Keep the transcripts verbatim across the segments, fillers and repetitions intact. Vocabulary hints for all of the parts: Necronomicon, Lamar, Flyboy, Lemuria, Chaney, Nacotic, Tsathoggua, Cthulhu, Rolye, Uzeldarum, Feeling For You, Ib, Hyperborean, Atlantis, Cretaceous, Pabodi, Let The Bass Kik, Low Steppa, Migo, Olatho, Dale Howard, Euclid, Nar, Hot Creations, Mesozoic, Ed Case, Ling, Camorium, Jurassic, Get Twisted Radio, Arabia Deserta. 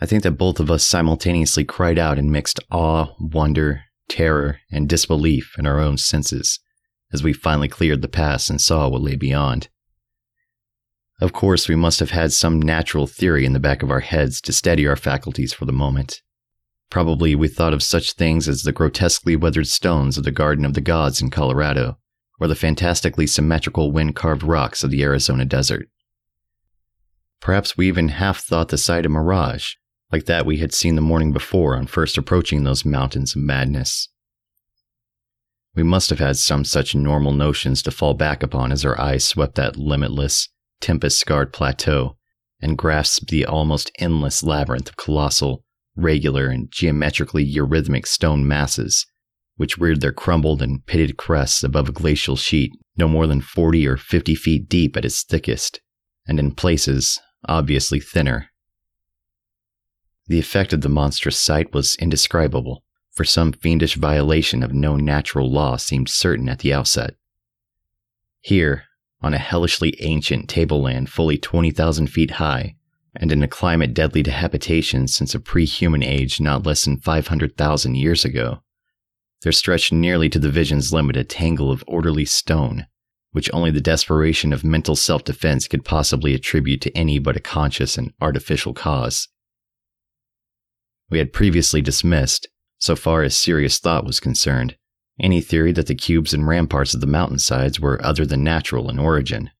I think that both of us simultaneously cried out in mixed awe, wonder, terror, and disbelief in our own senses, as we finally cleared the pass and saw what lay beyond. Of course, we must have had some natural theory in the back of our heads to steady our faculties for the moment. Probably we thought of such things as the grotesquely weathered stones of the Garden of the Gods in Colorado, or the fantastically symmetrical wind-carved rocks of the Arizona desert. Perhaps we even half thought the sight a mirage, like that we had seen the morning before on first approaching those mountains of madness. We must have had some such normal notions to fall back upon as our eyes swept that limitless, tempest-scarred plateau and grasped the almost endless labyrinth of colossal, regular, and geometrically eurythmic stone masses, which reared their crumbled and pitted crests above a glacial sheet no more than forty or fifty feet deep at its thickest, and in places obviously thinner. The effect of the monstrous sight was indescribable, for some fiendish violation of no natural law seemed certain at the outset. Here, on a hellishly ancient tableland fully twenty thousand feet high, and in a climate deadly to habitation since a pre-human age not less than five hundred thousand years ago, there stretched nearly to the vision's limit a tangle of orderly stone, which only the desperation of mental self-defense could possibly attribute to any but a conscious and artificial cause. We had previously dismissed, so far as serious thought was concerned, any theory that the cubes and ramparts of the mountainsides were other than natural in origin.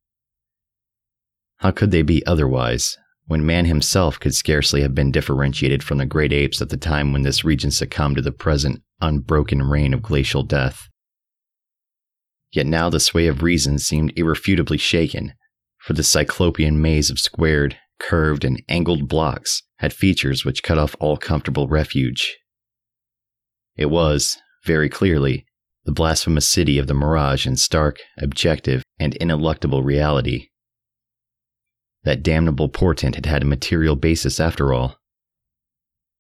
How could they be otherwise, when man himself could scarcely have been differentiated from the great apes at the time when this region succumbed to the present unbroken reign of glacial death? Yet now the sway of reason seemed irrefutably shaken, for the cyclopean maze of squared, curved, and angled blocks had features which cut off all comfortable refuge. It was, very clearly, the blasphemous city of the mirage in stark, objective, and ineluctable reality. That damnable portent had had a material basis after all.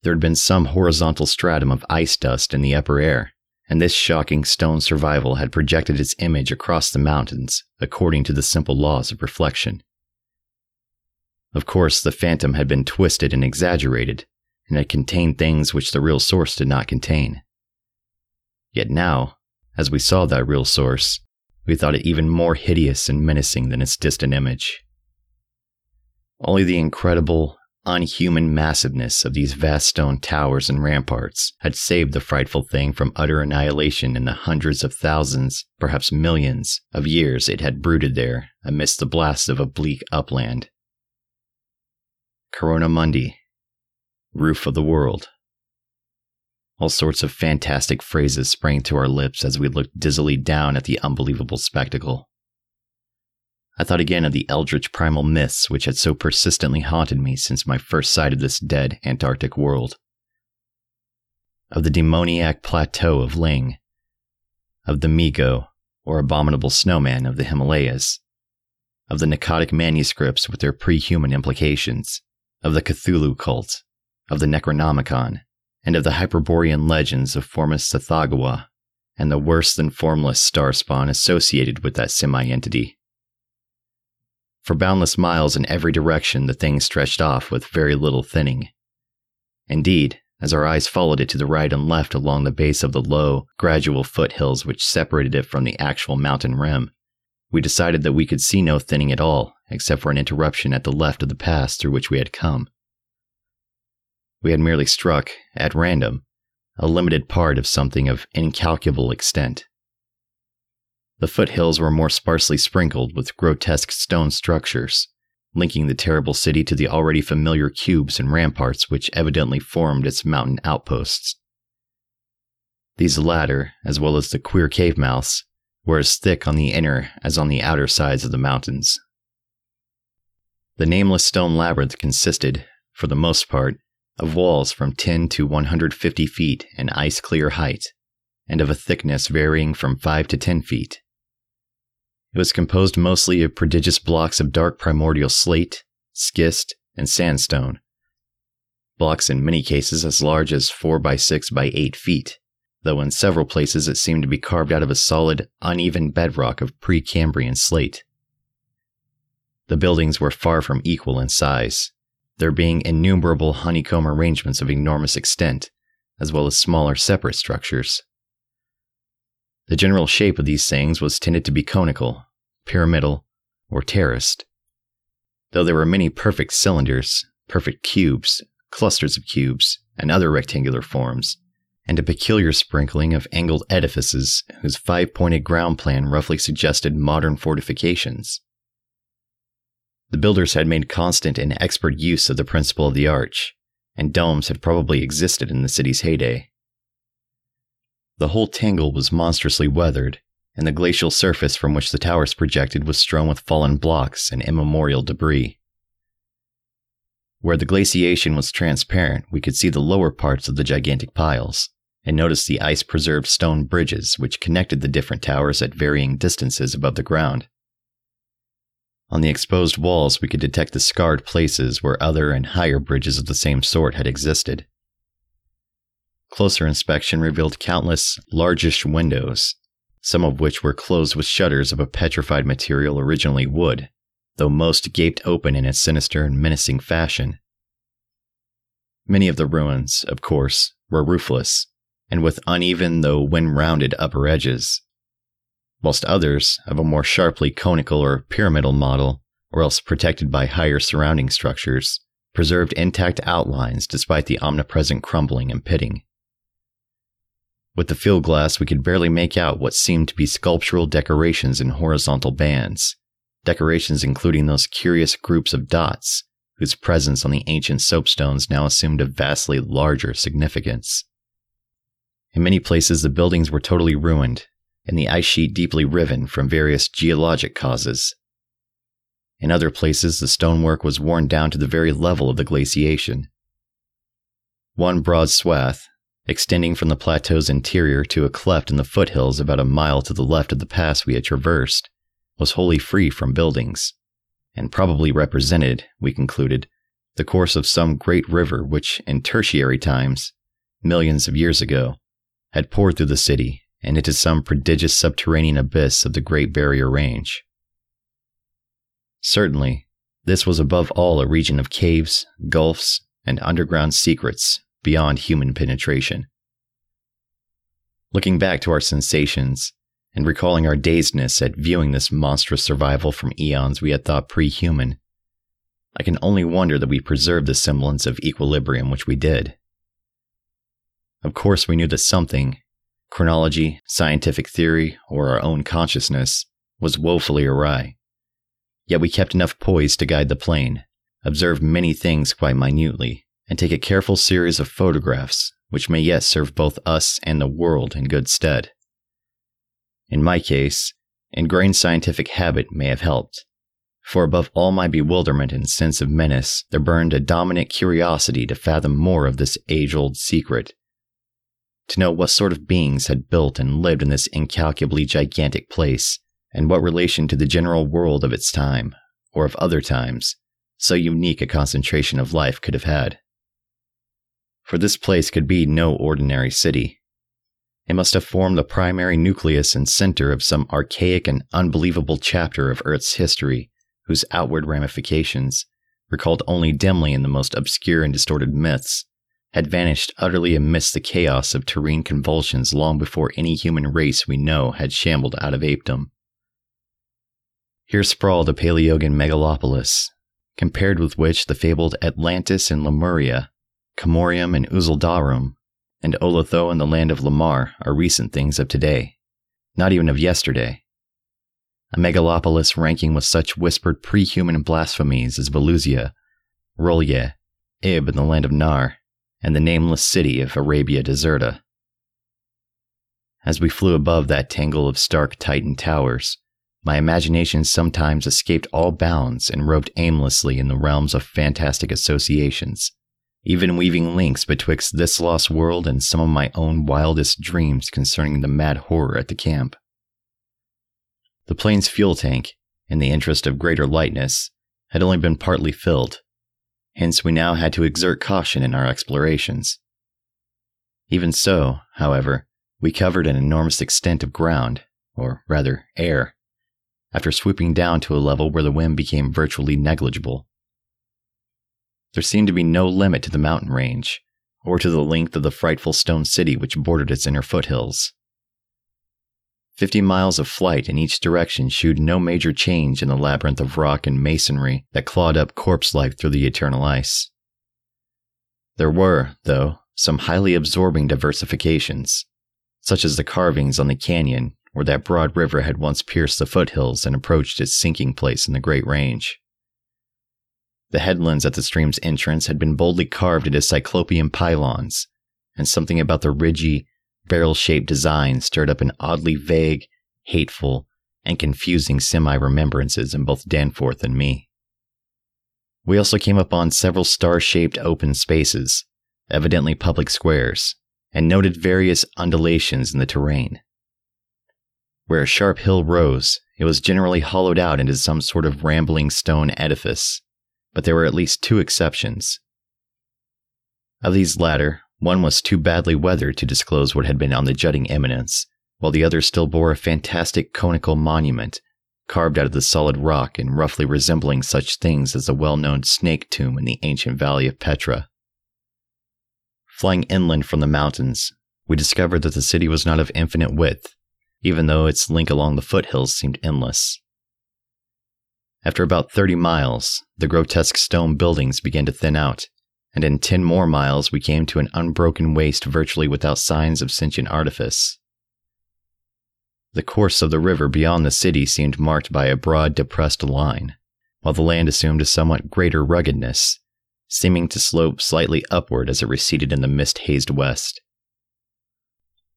There had been some horizontal stratum of ice dust in the upper air, and this shocking stone survival had projected its image across the mountains, according to the simple laws of reflection. Of course, the phantom had been twisted and exaggerated, and had contained things which the real source did not contain. Yet now, as we saw that real source, we thought it even more hideous and menacing than its distant image. Only the incredible, unhuman massiveness of these vast stone towers and ramparts had saved the frightful thing from utter annihilation in the hundreds of thousands, perhaps millions, of years it had brooded there amidst the blasts of a bleak upland. Corona Mundi, roof of the world. All sorts of fantastic phrases sprang to our lips as we looked dizzily down at the unbelievable spectacle. I thought again of the eldritch primal myths which had so persistently haunted me since my first sight of this dead Antarctic world. Of the demoniac plateau of Ling. Of the Migo, or abominable snowman of the Himalayas. Of the Nacotic manuscripts with their pre-human implications. Of the Cthulhu cult. Of the Necronomicon. And of the Hyperborean legends of formless Tsathoggua, and the worse-than-formless starspawn associated with that semi-entity. For boundless miles in every direction the thing stretched off with very little thinning. Indeed, as our eyes followed it to the right and left along the base of the low, gradual foothills which separated it from the actual mountain rim, we decided that we could see no thinning at all, except for an interruption at the left of the pass through which we had come. We had merely struck, at random, a limited part of something of incalculable extent. The foothills were more sparsely sprinkled with grotesque stone structures, linking the terrible city to the already familiar cubes and ramparts which evidently formed its mountain outposts. These latter, as well as the queer cave mouths, were as thick on the inner as on the outer sides of the mountains. The nameless stone labyrinth consisted, for the most part, of walls from ten to one hundred fifty feet in ice-clear height, and of a thickness varying from five to ten feet. It was composed mostly of prodigious blocks of dark primordial slate, schist, and sandstone, blocks in many cases as large as four by six by eight feet, though in several places it seemed to be carved out of a solid, uneven bedrock of pre-Cambrian slate. The buildings were far from equal in size, there being innumerable honeycomb arrangements of enormous extent, as well as smaller separate structures. The general shape of these things was tended to be conical, pyramidal, or terraced, though there were many perfect cylinders, perfect cubes, clusters of cubes, and other rectangular forms, and a peculiar sprinkling of angled edifices whose five-pointed ground plan roughly suggested modern fortifications. The builders had made constant and expert use of the principle of the arch, and domes had probably existed in the city's heyday. The whole tangle was monstrously weathered, and the glacial surface from which the towers projected was strewn with fallen blocks and immemorial debris. Where the glaciation was transparent, we could see the lower parts of the gigantic piles, and noticed the ice-preserved stone bridges which connected the different towers at varying distances above the ground. On the exposed walls, we could detect the scarred places where other and higher bridges of the same sort had existed. Closer inspection revealed countless, largish windows, some of which were closed with shutters of a petrified material originally wood, though most gaped open in a sinister and menacing fashion. Many of the ruins, of course, were roofless, and with uneven though wind-rounded upper edges, whilst others, of a more sharply conical or pyramidal model, or else protected by higher surrounding structures, preserved intact outlines despite the omnipresent crumbling and pitting. With the field glass, we could barely make out what seemed to be sculptural decorations in horizontal bands, decorations including those curious groups of dots, whose presence on the ancient soapstones now assumed a vastly larger significance. In many places, the buildings were totally ruined, and the ice sheet deeply riven from various geologic causes. In other places, the stonework was worn down to the very level of the glaciation. One broad swath, extending from the plateau's interior to a cleft in the foothills about a mile to the left of the pass we had traversed, was wholly free from buildings, and probably represented, we concluded, the course of some great river which, in tertiary times, millions of years ago, had poured through the city and into some prodigious subterranean abyss of the Great Barrier Range. Certainly, this was above all a region of caves, gulfs, and underground secrets beyond human penetration. Looking back to our sensations, and recalling our dazedness at viewing this monstrous survival from eons we had thought pre-human, I can only wonder that we preserved the semblance of equilibrium which we did. Of course we knew that something, chronology, scientific theory, or our own consciousness, was woefully awry. Yet we kept enough poise to guide the plane, observe many things quite minutely, and take a careful series of photographs which may yet serve both us and the world in good stead. In my case, ingrained scientific habit may have helped, for above all my bewilderment and sense of menace, there burned a dominant curiosity to fathom more of this age-old secret, to know what sort of beings had built and lived in this incalculably gigantic place, and what relation to the general world of its time, or of other times, so unique a concentration of life could have had. For this place could be no ordinary city. It must have formed the primary nucleus and center of some archaic and unbelievable chapter of Earth's history, whose outward ramifications, recalled only dimly in the most obscure and distorted myths, had vanished utterly amidst the chaos of terrene convulsions long before any human race we know had shambled out of apedom. Here sprawled a Paleogan megalopolis, compared with which the fabled Atlantis and Lemuria, Camorium and Uzeldarum, and Olatho and the land of Lamar are recent things of today, not even of yesterday. A megalopolis ranking with such whispered pre-human blasphemies as Velusia, Rolye, Ib in the land of Nar, and the nameless city of Arabia Deserta. As we flew above that tangle of stark Titan towers, my imagination sometimes escaped all bounds and roved aimlessly in the realms of fantastic associations, even weaving links betwixt this lost world and some of my own wildest dreams concerning the mad horror at the camp. The plane's fuel tank, in the interest of greater lightness, had only been partly filled, hence we now had to exert caution in our explorations. Even so, however, we covered an enormous extent of ground, or rather air, after swooping down to a level where the wind became virtually negligible. There seemed to be no limit to the mountain range, or to the length of the frightful stone city which bordered its inner foothills. Fifty miles of flight in each direction shewed no major change in the labyrinth of rock and masonry that clawed up corpse-like through the eternal ice. There were, though, some highly absorbing diversifications, such as the carvings on the canyon where that broad river had once pierced the foothills and approached its sinking place in the Great Range. The headlands at the stream's entrance had been boldly carved into cyclopean pylons, and something about the ridgy, barrel-shaped design stirred up an oddly vague, hateful, and confusing semi-remembrances in both Danforth and me. We also came upon several star-shaped open spaces, evidently public squares, and noted various undulations in the terrain. Where a sharp hill rose, it was generally hollowed out into some sort of rambling stone edifice, but there were at least two exceptions. Of these latter, one was too badly weathered to disclose what had been on the jutting eminence, while the other still bore a fantastic conical monument, carved out of the solid rock and roughly resembling such things as the well-known snake tomb in the ancient valley of Petra. Flying inland from the mountains, we discovered that the city was not of infinite width, even though its link along the foothills seemed endless. After about thirty miles, the grotesque stone buildings began to thin out, and in ten more miles we came to an unbroken waste virtually without signs of sentient artifice. The course of the river beyond the city seemed marked by a broad, depressed line, while the land assumed a somewhat greater ruggedness, seeming to slope slightly upward as it receded in the mist-hazed west.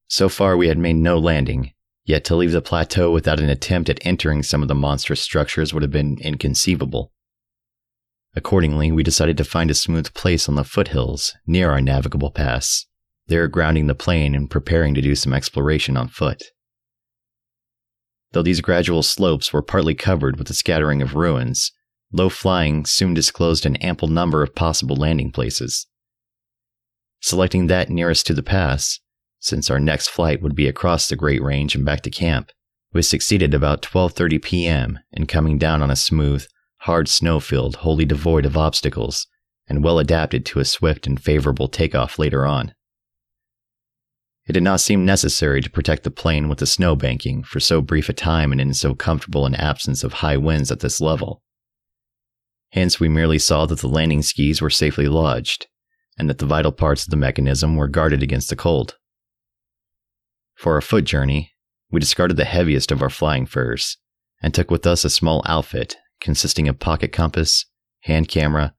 So far we had made no landing, yet to leave the plateau without an attempt at entering some of the monstrous structures would have been inconceivable. Accordingly, we decided to find a smooth place on the foothills, near our navigable pass, there grounding the plain and preparing to do some exploration on foot. Though these gradual slopes were partly covered with a scattering of ruins, low flying soon disclosed an ample number of possible landing places. Selecting that nearest to the pass, since our next flight would be across the Great Range and back to camp, we succeeded about twelve thirty p.m. in coming down on a smooth, hard snowfield wholly devoid of obstacles and well adapted to a swift and favorable takeoff later on. It did not seem necessary to protect the plain with the snow banking for so brief a time and in so comfortable an absence of high winds at this level. Hence, we merely saw that the landing skis were safely lodged, and that the vital parts of the mechanism were guarded against the cold. For our foot journey, we discarded the heaviest of our flying furs, and took with us a small outfit consisting of pocket compass, hand camera,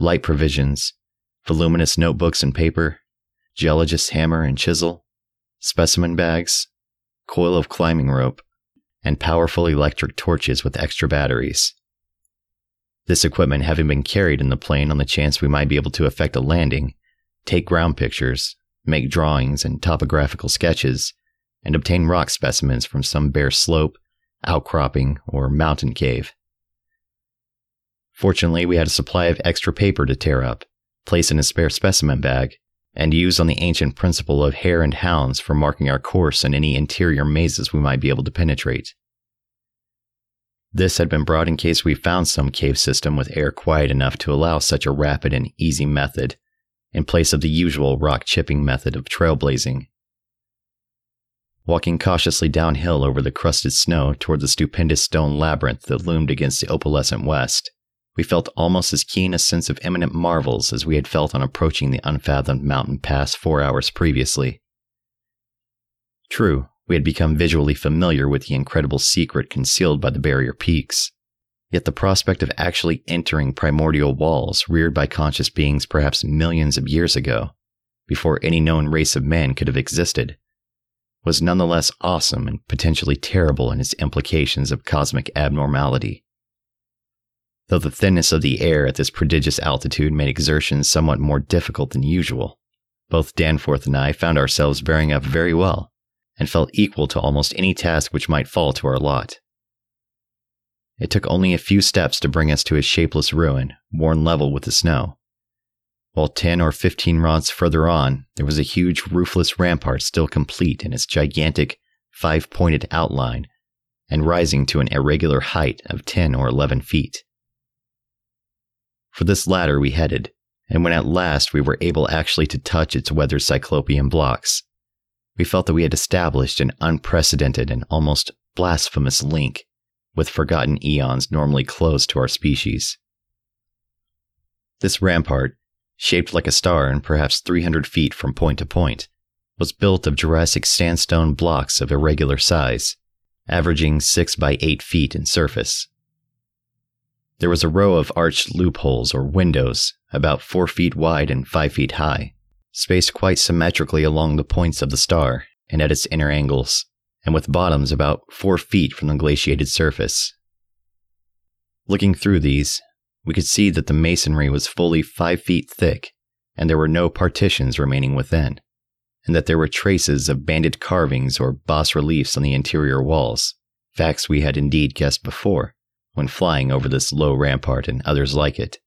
light provisions, voluminous notebooks and paper, geologist's hammer and chisel, specimen bags, coil of climbing rope, and powerful electric torches with extra batteries. This equipment having been carried in the plane on the chance we might be able to effect a landing, take ground pictures, make drawings and topographical sketches, and obtain rock specimens from some bare slope, outcropping, or mountain cave. Fortunately, we had a supply of extra paper to tear up, place in a spare specimen bag, and use on the ancient principle of hare and hounds for marking our course and any interior mazes we might be able to penetrate. This had been brought in case we found some cave system with air quiet enough to allow such a rapid and easy method, in place of the usual rock-chipping method of trailblazing. Walking cautiously downhill over the crusted snow toward the stupendous stone labyrinth that loomed against the opalescent west, we felt almost as keen a sense of imminent marvels as we had felt on approaching the unfathomed mountain pass four hours previously. True, we had become visually familiar with the incredible secret concealed by the barrier peaks, yet the prospect of actually entering primordial walls reared by conscious beings perhaps millions of years ago, before any known race of man could have existed, was nonetheless awesome and potentially terrible in its implications of cosmic abnormality. Though the thinness of the air at this prodigious altitude made exertion somewhat more difficult than usual, both Danforth and I found ourselves bearing up very well, and felt equal to almost any task which might fall to our lot. It took only a few steps to bring us to a shapeless ruin, worn level with the snow, while ten or fifteen rods further on there was a huge roofless rampart still complete in its gigantic, five-pointed outline, and rising to an irregular height of ten or eleven feet. For this latter we headed, and when at last we were able actually to touch its weathered cyclopean blocks, we felt that we had established an unprecedented and almost blasphemous link with forgotten eons normally closed to our species. This rampart, shaped like a star and perhaps three hundred feet from point to point, was built of Jurassic sandstone blocks of irregular size, averaging six by eight feet in surface. There was a row of arched loopholes or windows, about four feet wide and five feet high, spaced quite symmetrically along the points of the star and at its inner angles, and with bottoms about four feet from the glaciated surface. Looking through these, we could see that the masonry was fully five feet thick, and there were no partitions remaining within, and that there were traces of banded carvings or bas-reliefs on the interior walls, facts we had indeed guessed before, when flying over this low rampart and others like it.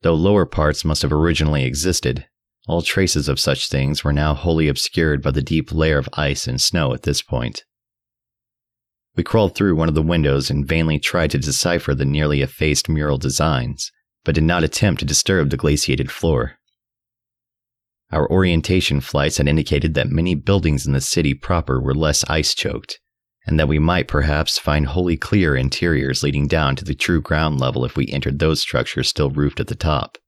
Though lower parts must have originally existed, all traces of such things were now wholly obscured by the deep layer of ice and snow at this point. We crawled through one of the windows and vainly tried to decipher the nearly effaced mural designs, but did not attempt to disturb the glaciated floor. Our orientation flights had indicated that many buildings in the city proper were less ice-choked, and that we might perhaps find wholly clear interiors leading down to the true ground level if we entered those structures still roofed at the top.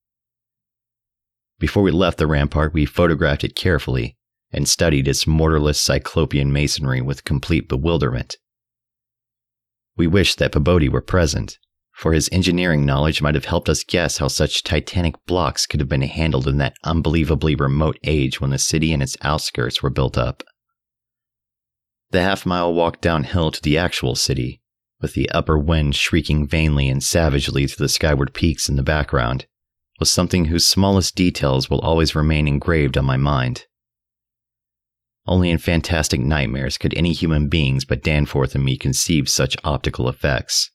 Before we left the rampart, we photographed it carefully and studied its mortarless cyclopean masonry with complete bewilderment. We wished that Pabodi were present, for his engineering knowledge might have helped us guess how such titanic blocks could have been handled in that unbelievably remote age when the city and its outskirts were built up. The half-mile walk downhill to the actual city, with the upper wind shrieking vainly and savagely through the skyward peaks in the background, was something whose smallest details will always remain engraved on my mind. Only in fantastic nightmares could any human beings but Danforth and me conceive such optical effects.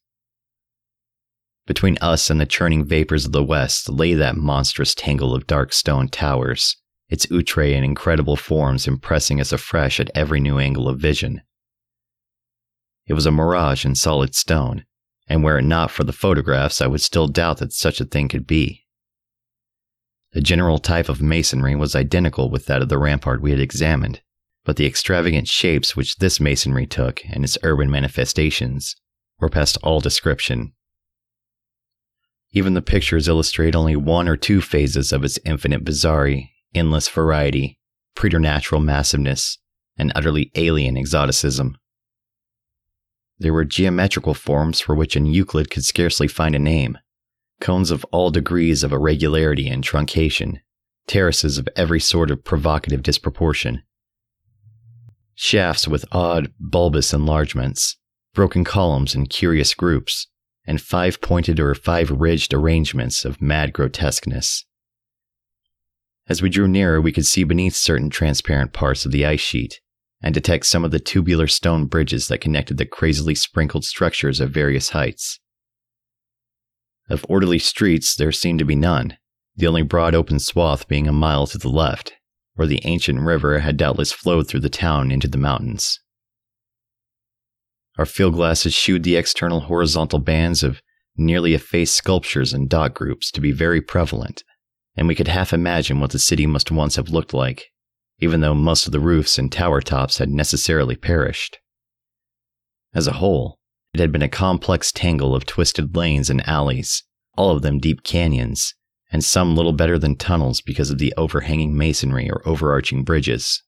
Between us and the churning vapors of the west lay that monstrous tangle of dark stone towers, its outre and incredible forms impressing us afresh at every new angle of vision. It was a mirage in solid stone, and were it not for the photographs, I would still doubt that such a thing could be. The general type of masonry was identical with that of the rampart we had examined, but the extravagant shapes which this masonry took and its urban manifestations were past all description. Even the pictures illustrate only one or two phases of its infinite bizarrerie, endless variety, preternatural massiveness, and utterly alien exoticism. There were geometrical forms for which an Euclid could scarcely find a name, cones of all degrees of irregularity and truncation, terraces of every sort of provocative disproportion, shafts with odd, bulbous enlargements, broken columns in curious groups, and five-pointed or five-ridged arrangements of mad grotesqueness. As we drew nearer, we could see beneath certain transparent parts of the ice sheet, and detect some of the tubular stone bridges that connected the crazily sprinkled structures of various heights. Of orderly streets there seemed to be none, the only broad open swath being a mile to the left, where the ancient river had doubtless flowed through the town into the mountains. Our field glasses shewed the external horizontal bands of nearly effaced sculptures and dot groups to be very prevalent, and we could half imagine what the city must once have looked like, even though most of the roofs and tower tops had necessarily perished. As a whole, it had been a complex tangle of twisted lanes and alleys, all of them deep canyons, and some little better than tunnels because of the overhanging masonry or overarching bridges.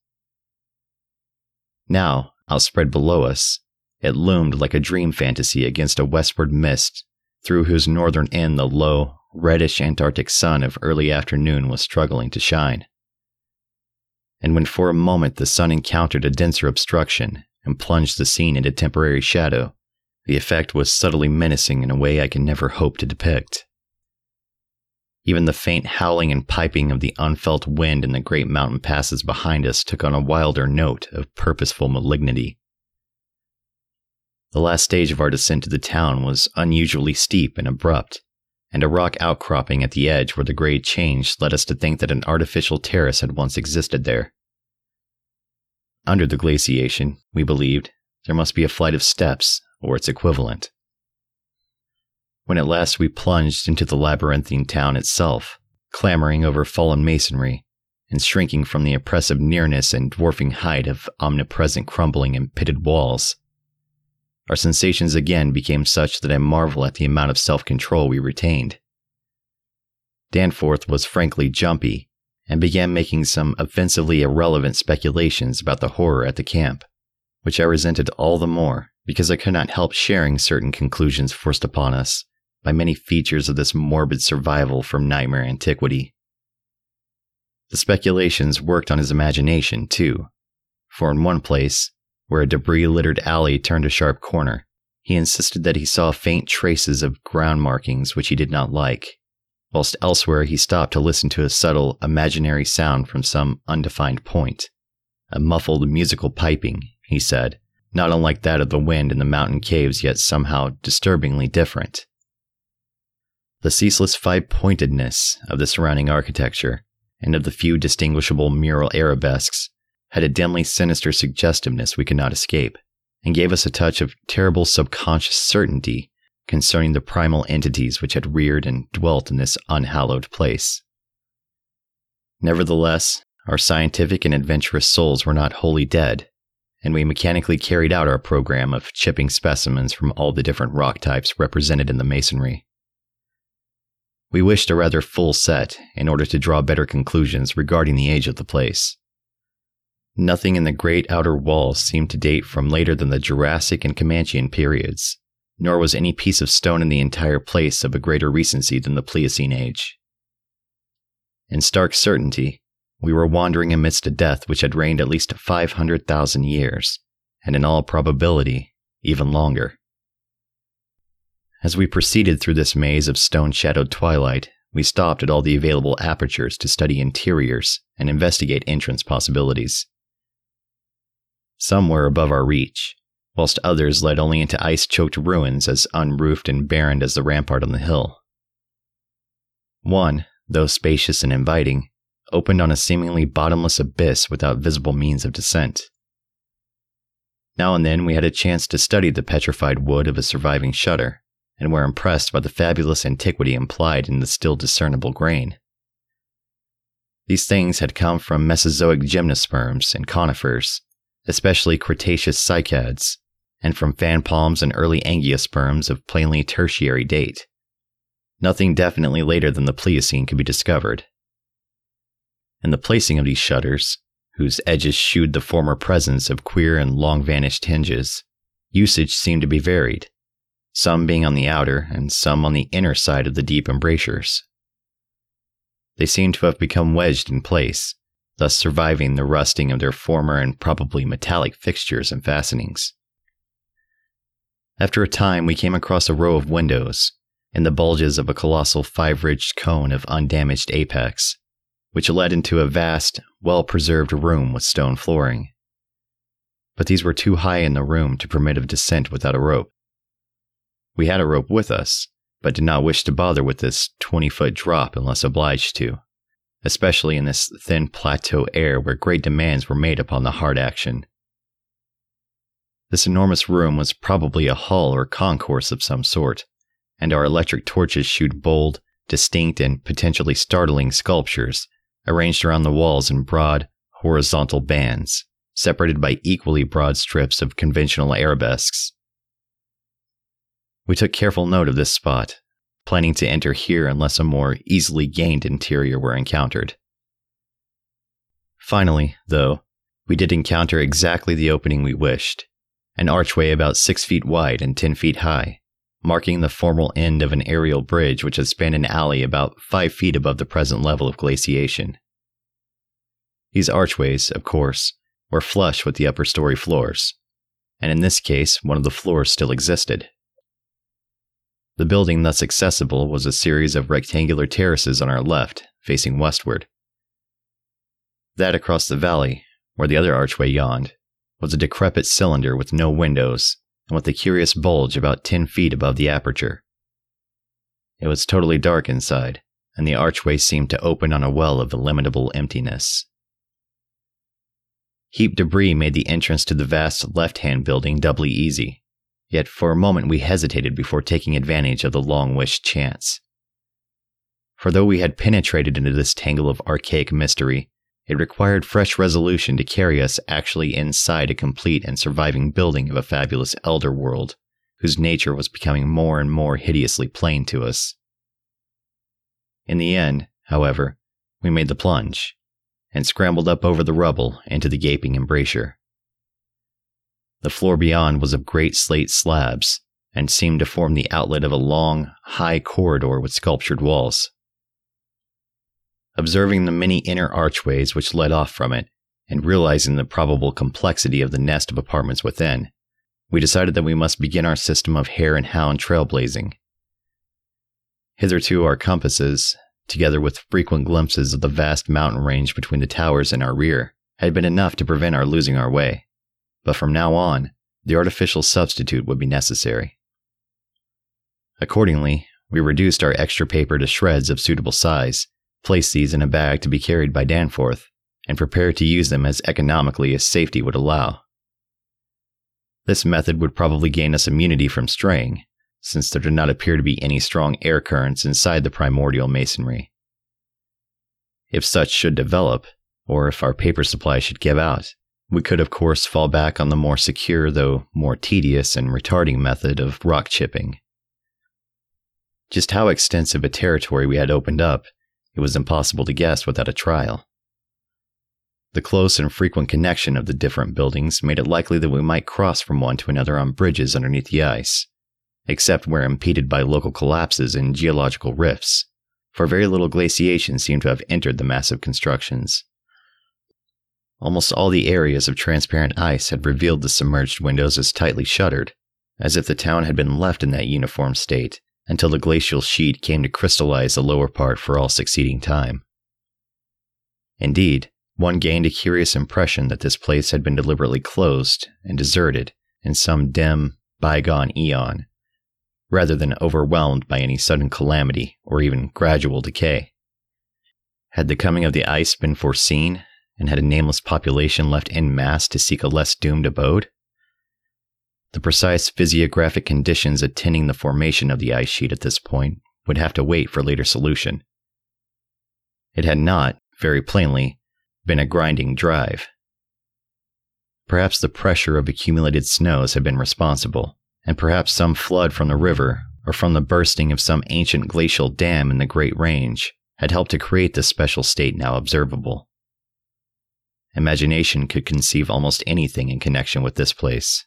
Now, outspread below us, it loomed like a dream fantasy against a westward mist, through whose northern end the low, reddish Antarctic sun of early afternoon was struggling to shine. And when for a moment the sun encountered a denser obstruction and plunged the scene into temporary shadow, the effect was subtly menacing in a way I can never hope to depict. Even the faint howling and piping of the unfelt wind in the great mountain passes behind us took on a wilder note of purposeful malignity. The last stage of our descent to the town was unusually steep and abrupt, and a rock outcropping at the edge where the grade changed led us to think that an artificial terrace had once existed there. Under the glaciation, we believed, there must be a flight of steps, or its equivalent. when at last we plunged into the labyrinthine town itself, clambering over fallen masonry, and shrinking from the oppressive nearness and dwarfing height of omnipresent crumbling and pitted walls. Our sensations again became such that I marvel at the amount of self-control we retained. Danforth was frankly jumpy, and began making some offensively irrelevant speculations about the horror at the camp, which I resented all the more because I could not help sharing certain conclusions forced upon us by many features of this morbid survival from nightmare antiquity. The speculations worked on his imagination, too, for in one place, where a debris-littered alley turned a sharp corner, he insisted that he saw faint traces of ground markings which he did not like, whilst elsewhere he stopped to listen to a subtle, imaginary sound from some undefined point. A muffled musical piping, he said, not unlike that of the wind in the mountain caves, yet somehow disturbingly different. The ceaseless five-pointedness of the surrounding architecture, and of the few distinguishable mural arabesques, had a dimly sinister suggestiveness we could not escape, and gave us a touch of terrible subconscious certainty concerning the primal entities which had reared and dwelt in this unhallowed place. Nevertheless, our scientific and adventurous souls were not wholly dead, and we mechanically carried out our program of chipping specimens from all the different rock types represented in the masonry. We wished a rather full set in order to draw better conclusions regarding the age of the place. Nothing in the great outer walls seemed to date from later than the Jurassic and Comanchean periods, nor was any piece of stone in the entire place of a greater recency than the Pliocene age. In stark certainty, we were wandering amidst a death which had reigned at least five hundred thousand years, and in all probability, even longer. As we proceeded through this maze of stone-shadowed twilight, we stopped at all the available apertures to study interiors and investigate entrance possibilities. Some were above our reach, whilst others led only into ice-choked ruins as unroofed and barren as the rampart on the hill. One, though spacious and inviting, opened on a seemingly bottomless abyss without visible means of descent. Now and then we had a chance to study the petrified wood of a surviving shutter, and were impressed by the fabulous antiquity implied in the still discernible grain. These things had come from Mesozoic gymnosperms and conifers, especially Cretaceous cycads, and from fan palms and early angiosperms of plainly tertiary date. Nothing definitely later than the Pliocene could be discovered. In the placing of these shutters, whose edges shewed the former presence of queer and long-vanished hinges, usage seemed to be varied, some being on the outer and some on the inner side of the deep embrasures. They seemed to have become wedged in place, thus surviving the rusting of their former and probably metallic fixtures and fastenings. After a time we came across a row of windows, in the bulges of a colossal five-ridged cone of undamaged apex, which led into a vast, well-preserved room with stone flooring. But these were too high in the room to permit of descent without a rope. We had a rope with us, but did not wish to bother with this twenty-foot drop unless obliged to, especially in this thin plateau air where great demands were made upon the hard action. This enormous room was probably a hall or concourse of some sort, and our electric torches shewed bold, distinct, and potentially startling sculptures, arranged around the walls in broad, horizontal bands, separated by equally broad strips of conventional arabesques. We took careful note of this spot, planning to enter here unless a more easily gained interior were encountered. Finally, though, we did encounter exactly the opening we wished, an archway about six feet wide and ten feet high, marking the formal end of an aerial bridge which had spanned an alley about five feet above the present level of glaciation. These archways, of course, were flush with the upper story floors, and in this case one of the floors still existed. The building thus accessible was a series of rectangular terraces on our left, facing westward. That across the valley, where the other archway yawned, was a decrepit cylinder with no windows and with a curious bulge about ten feet above the aperture. It was totally dark inside, and the archway seemed to open on a well of illimitable emptiness. Heaped debris made the entrance to the vast left-hand building doubly easy, Yet for a moment we hesitated before taking advantage of the long-wished chance. For though we had penetrated into this tangle of archaic mystery, it required fresh resolution to carry us actually inside a complete and surviving building of a fabulous elder world, whose nature was becoming more and more hideously plain to us. In the end, however, we made the plunge, and scrambled up over the rubble into the gaping embrasure. The floor beyond was of great slate slabs, and seemed to form the outlet of a long, high corridor with sculptured walls. Observing the many inner archways which led off from it, and realizing the probable complexity of the nest of apartments within, we decided that we must begin our system of hare and hound trailblazing. Hitherto our compasses, together with frequent glimpses of the vast mountain range between the towers in our rear, had been enough to prevent our losing our way, but from now on, the artificial substitute would be necessary. Accordingly, we reduced our extra paper to shreds of suitable size, placed these in a bag to be carried by Danforth, and prepared to use them as economically as safety would allow. This method would probably gain us immunity from straying, since there did not appear to be any strong air currents inside the primordial masonry. If such should develop, or if our paper supply should give out, we could of course fall back on the more secure though more tedious and retarding method of rock chipping. Just how extensive a territory we had opened up, it was impossible to guess without a trial. The close and frequent connection of the different buildings made it likely that we might cross from one to another on bridges underneath the ice, except where impeded by local collapses and geological rifts, for very little glaciation seemed to have entered the massive constructions. Almost all the areas of transparent ice had revealed the submerged windows as tightly shuttered, as if the town had been left in that uniform state, until the glacial sheet came to crystallize the lower part for all succeeding time. Indeed, one gained a curious impression that this place had been deliberately closed and deserted in some dim, bygone eon, rather than overwhelmed by any sudden calamity or even gradual decay. Had the coming of the ice been foreseen, and had a nameless population left en masse to seek a less doomed abode? The precise physiographic conditions attending the formation of the ice sheet at this point would have to wait for later solution. It had not, very plainly, been a grinding drive. Perhaps the pressure of accumulated snows had been responsible, and perhaps some flood from the river, or from the bursting of some ancient glacial dam in the Great Range, had helped to create this special state now observable. Imagination could conceive almost anything in connection with this place.